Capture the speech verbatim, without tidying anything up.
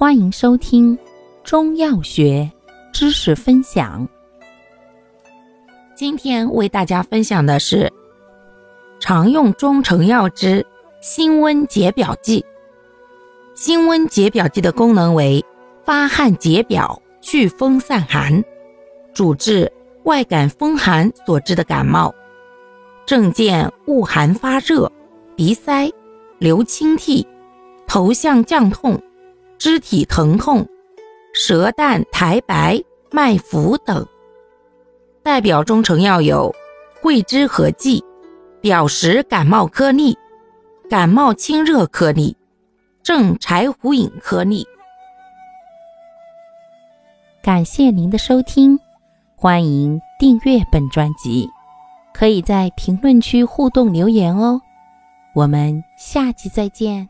欢迎收听中药学知识分享。今天为大家分享的是常用中成药之辛温解表剂。辛温解表剂的功能为发汗解表，祛风散寒，主治外感风寒所致的感冒，症见恶寒发热、鼻塞、流清涕、头项降痛、肢体疼痛、舌淡苔白、脉浮等。代表中成药有桂枝合剂、表石感冒颗粒、感冒清热颗粒、正柴胡饮颗粒。感谢您的收听，欢迎订阅本专辑，可以在评论区互动留言哦。我们下期再见。